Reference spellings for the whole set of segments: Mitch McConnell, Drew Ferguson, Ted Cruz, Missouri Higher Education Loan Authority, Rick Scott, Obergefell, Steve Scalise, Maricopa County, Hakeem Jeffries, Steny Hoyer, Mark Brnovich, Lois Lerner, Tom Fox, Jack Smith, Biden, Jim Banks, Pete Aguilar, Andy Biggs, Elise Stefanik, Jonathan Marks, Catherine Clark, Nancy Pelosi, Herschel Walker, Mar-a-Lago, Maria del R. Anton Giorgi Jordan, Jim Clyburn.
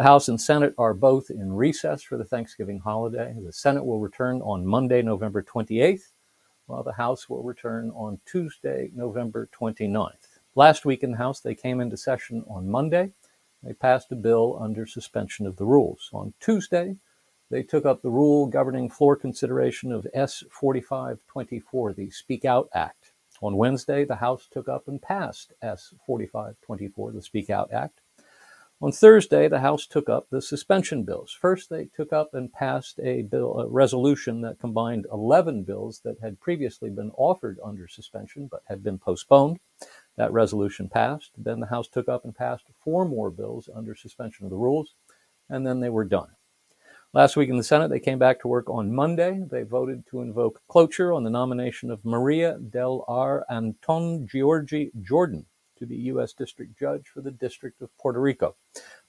The House and Senate are both in recess for the Thanksgiving holiday. The Senate will return on Monday, November 28th, while the House will return on Tuesday, November 29th. Last week in the House, they came into session on Monday. They passed a bill under suspension of the rules. On Tuesday, they took up the rule governing floor consideration of S. 4524, the Speak Out Act. On Wednesday, the House took up and passed S. 4524, the Speak Out Act. On Thursday, the House took up the suspension bills. First, they took up and passed a resolution that combined 11 bills that had previously been offered under suspension but had been postponed. That resolution passed. Then the House took up and passed 4 more bills under suspension of the rules, and then they were done. Last week in the Senate, they came back to work on Monday. They voted to invoke cloture on the nomination of Maria del R. Anton Giorgi Jordan to be U.S. District Judge for the District of Puerto Rico.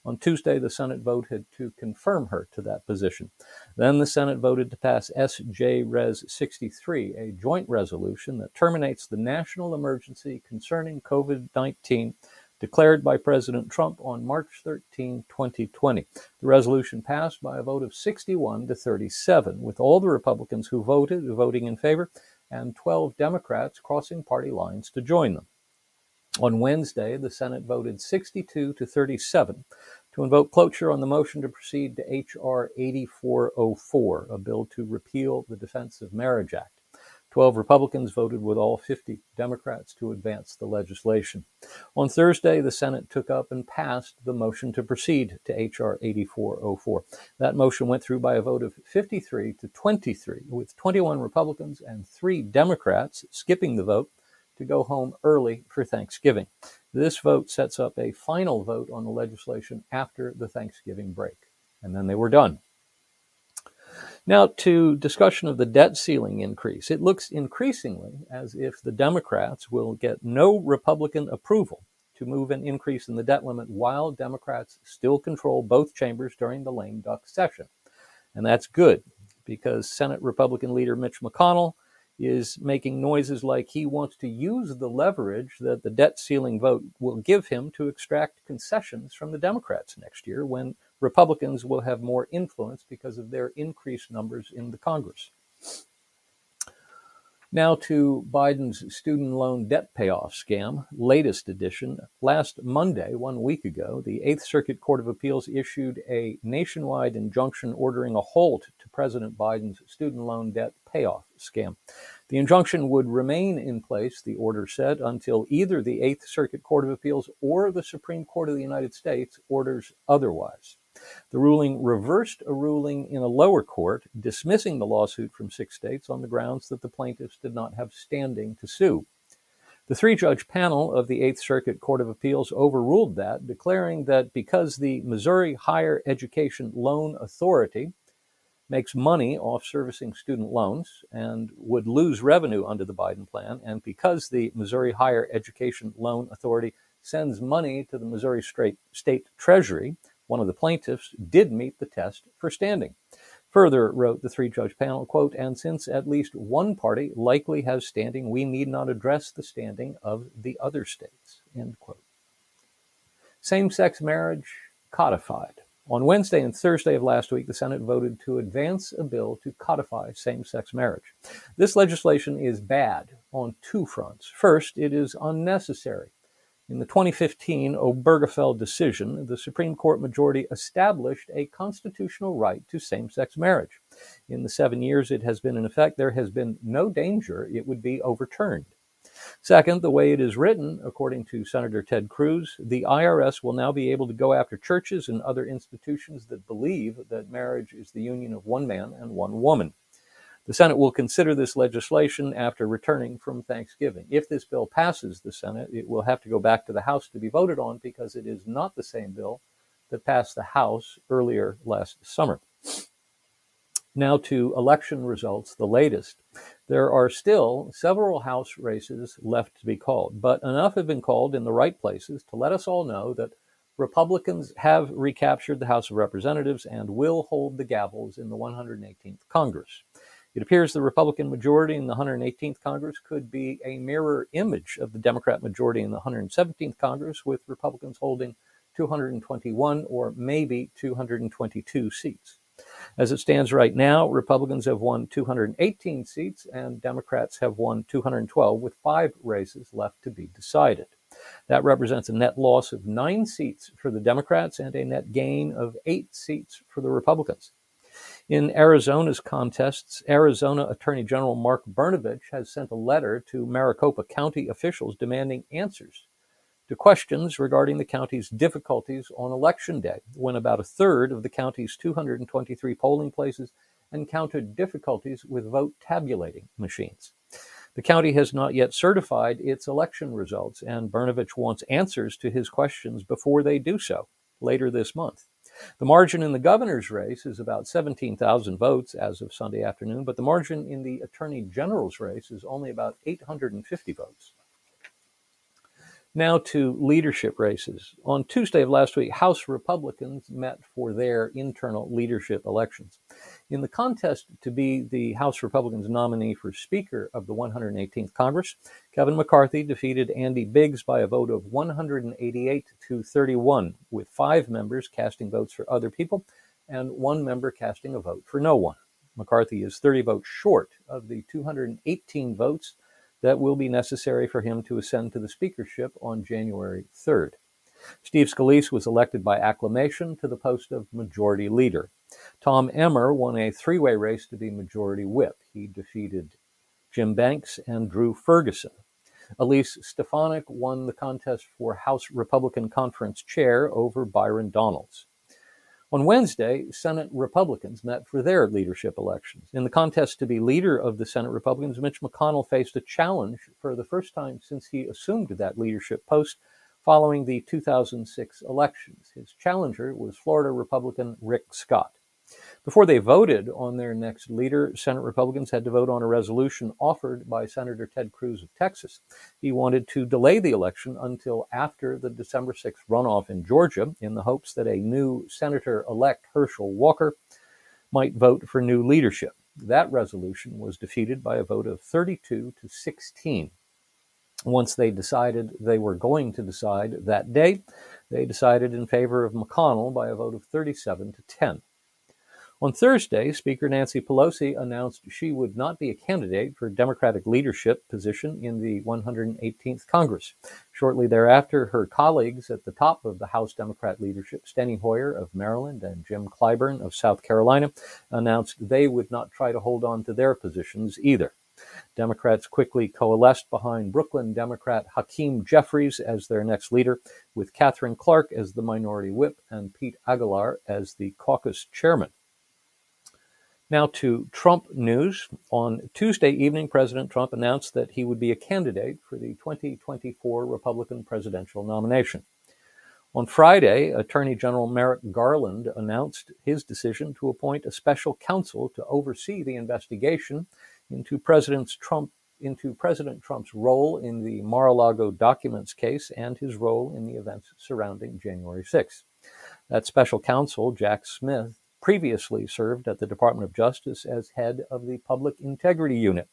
On Tuesday, the Senate voted to confirm her to that position. Then the Senate voted to pass S.J. Res. 63, a joint resolution that terminates the national emergency concerning COVID-19 declared by President Trump on March 13, 2020. The resolution passed by a vote of 61-37, with all the Republicans who voted voting in favor and 12 Democrats crossing party lines to join them. On Wednesday, the Senate voted 62-37 to invoke cloture on the motion to proceed to H.R. 8404, a bill to repeal the Defense of Marriage Act. 12 Republicans voted with all 50 Democrats to advance the legislation. On Thursday, the Senate took up and passed the motion to proceed to H.R. 8404. That motion went through by a vote of 53-23, with 21 Republicans and 3 Democrats skipping the vote to go home early for Thanksgiving. This vote sets up a final vote on the legislation after the Thanksgiving break. And then they were done. Now to discussion of the debt ceiling increase. It looks increasingly as if the Democrats will get no Republican approval to move an increase in the debt limit while Democrats still control both chambers during the lame duck session. And that's good because Senate Republican leader Mitch McConnell is making noises like he wants to use the leverage that the debt ceiling vote will give him to extract concessions from the Democrats next year when Republicans will have more influence because of their increased numbers in the Congress. Now to Biden's student loan debt payoff scam, latest edition. Last Monday, 1 week ago, the Eighth Circuit Court of Appeals issued a nationwide injunction ordering a halt to President Biden's student loan debt payoff scam. The injunction would remain in place, the order said, until either the Eighth Circuit Court of Appeals or the Supreme Court of the United States orders otherwise. The ruling reversed a ruling in a lower court, dismissing the lawsuit from 6 states on the grounds that the plaintiffs did not have standing to sue. The 3-judge panel of the Eighth Circuit Court of Appeals overruled that, declaring that because the Missouri Higher Education Loan Authority makes money off servicing student loans and would lose revenue under the Biden plan, and because the Missouri Higher Education Loan Authority sends money to the Missouri State Treasury, one of the plaintiffs did meet the test for standing. Further, wrote the 3-judge panel, quote, and since at least one party likely has standing, we need not address the standing of the other states, end quote. Same-sex marriage codified. On Wednesday and Thursday of last week, the Senate voted to advance a bill to codify same-sex marriage. This legislation is bad on 2 fronts. First, it is unnecessary. In the 2015 Obergefell decision, the Supreme Court majority established a constitutional right to same-sex marriage. In the 7 years it has been in effect, there has been no danger it would be overturned. Second, the way it is written, according to Senator Ted Cruz, the IRS will now be able to go after churches and other institutions that believe that marriage is the union of one man and one woman. The Senate will consider this legislation after returning from Thanksgiving. If this bill passes the Senate, it will have to go back to the House to be voted on because it is not the same bill that passed the House earlier last summer. Now to election results, the latest. There are still several House races left to be called, but enough have been called in the right places to let us all know that Republicans have recaptured the House of Representatives and will hold the gavels in the 118th Congress. It appears the Republican majority in the 118th Congress could be a mirror image of the Democrat majority in the 117th Congress, with Republicans holding 221 or maybe 222 seats. As it stands right now, Republicans have won 218 seats and Democrats have won 212 with 5 races left to be decided. That represents a net loss of 9 seats for the Democrats and a net gain of 8 seats for the Republicans. In Arizona's contests, Arizona Attorney General Mark Brnovich has sent a letter to Maricopa County officials demanding answers to questions regarding the county's difficulties on Election Day, when about a third of the county's 223 polling places encountered difficulties with vote tabulating machines. The county has not yet certified its election results, and Brnovich wants answers to his questions before they do so later this month. The margin in the governor's race is about 17,000 votes as of Sunday afternoon, but the margin in the attorney general's race is only about 850 votes. Now to leadership races. On Tuesday of last week, House Republicans met for their internal leadership elections. In the contest to be the House Republicans' nominee for Speaker of the 118th Congress, Kevin McCarthy defeated Andy Biggs by a vote of 188 to 31, with 5 members casting votes for other people and 1 member casting a vote for no one. McCarthy is 30 votes short of the 218 votes that will be necessary for him to ascend to the speakership on January 3rd. Steve Scalise was elected by acclamation to the post of majority leader. Tom Emmer won a 3-way race to be majority whip. He defeated Jim Banks and Drew Ferguson. Elise Stefanik won the contest for House Republican Conference Chair over Byron Donalds. On Wednesday, Senate Republicans met for their leadership elections. In the contest to be leader of the Senate Republicans, Mitch McConnell faced a challenge for the first time since he assumed that leadership post following the 2006 elections. His challenger was Florida Republican Rick Scott. Before they voted on their next leader, Senate Republicans had to vote on a resolution offered by Senator Ted Cruz of Texas. He wanted to delay the election until after the December 6th runoff in Georgia in the hopes that a new Senator-elect Herschel Walker might vote for new leadership. That resolution was defeated by a vote of 32 to 16. Once they decided they were going to decide that day, they decided in favor of McConnell by a vote of 37 to 10. On Thursday, Speaker Nancy Pelosi announced she would not be a candidate for Democratic leadership position in the 118th Congress. Shortly thereafter, her colleagues at the top of the House Democrat leadership, Steny Hoyer of Maryland and Jim Clyburn of South Carolina, announced they would not try to hold on to their positions either. Democrats quickly coalesced behind Brooklyn Democrat Hakeem Jeffries as their next leader, with Catherine Clark as the minority whip and Pete Aguilar as the caucus chairman. Now to Trump news. On Tuesday evening, President Trump announced that he would be a candidate for the 2024 Republican presidential nomination. On Friday, Attorney General Merrick Garland announced his decision to appoint a special counsel to oversee the investigation into President Trump's role in the Mar-a-Lago documents case and his role in the events surrounding January 6th. That special counsel, Jack Smith, previously served at the Department of Justice as head of the Public Integrity Unit.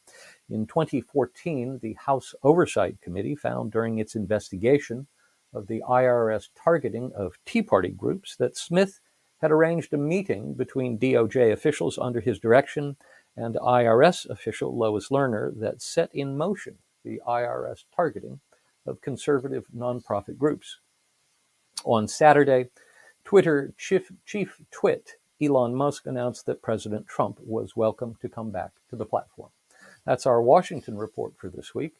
In 2014, the House Oversight Committee found during its investigation of the IRS targeting of Tea Party groups that Smith had arranged a meeting between DOJ officials under his direction and IRS official Lois Lerner that set in motion the IRS targeting of conservative nonprofit groups. On Saturday, Twitter Chief Twit Elon Musk announced that President Trump was welcome to come back to the platform. That's our Washington report for this week.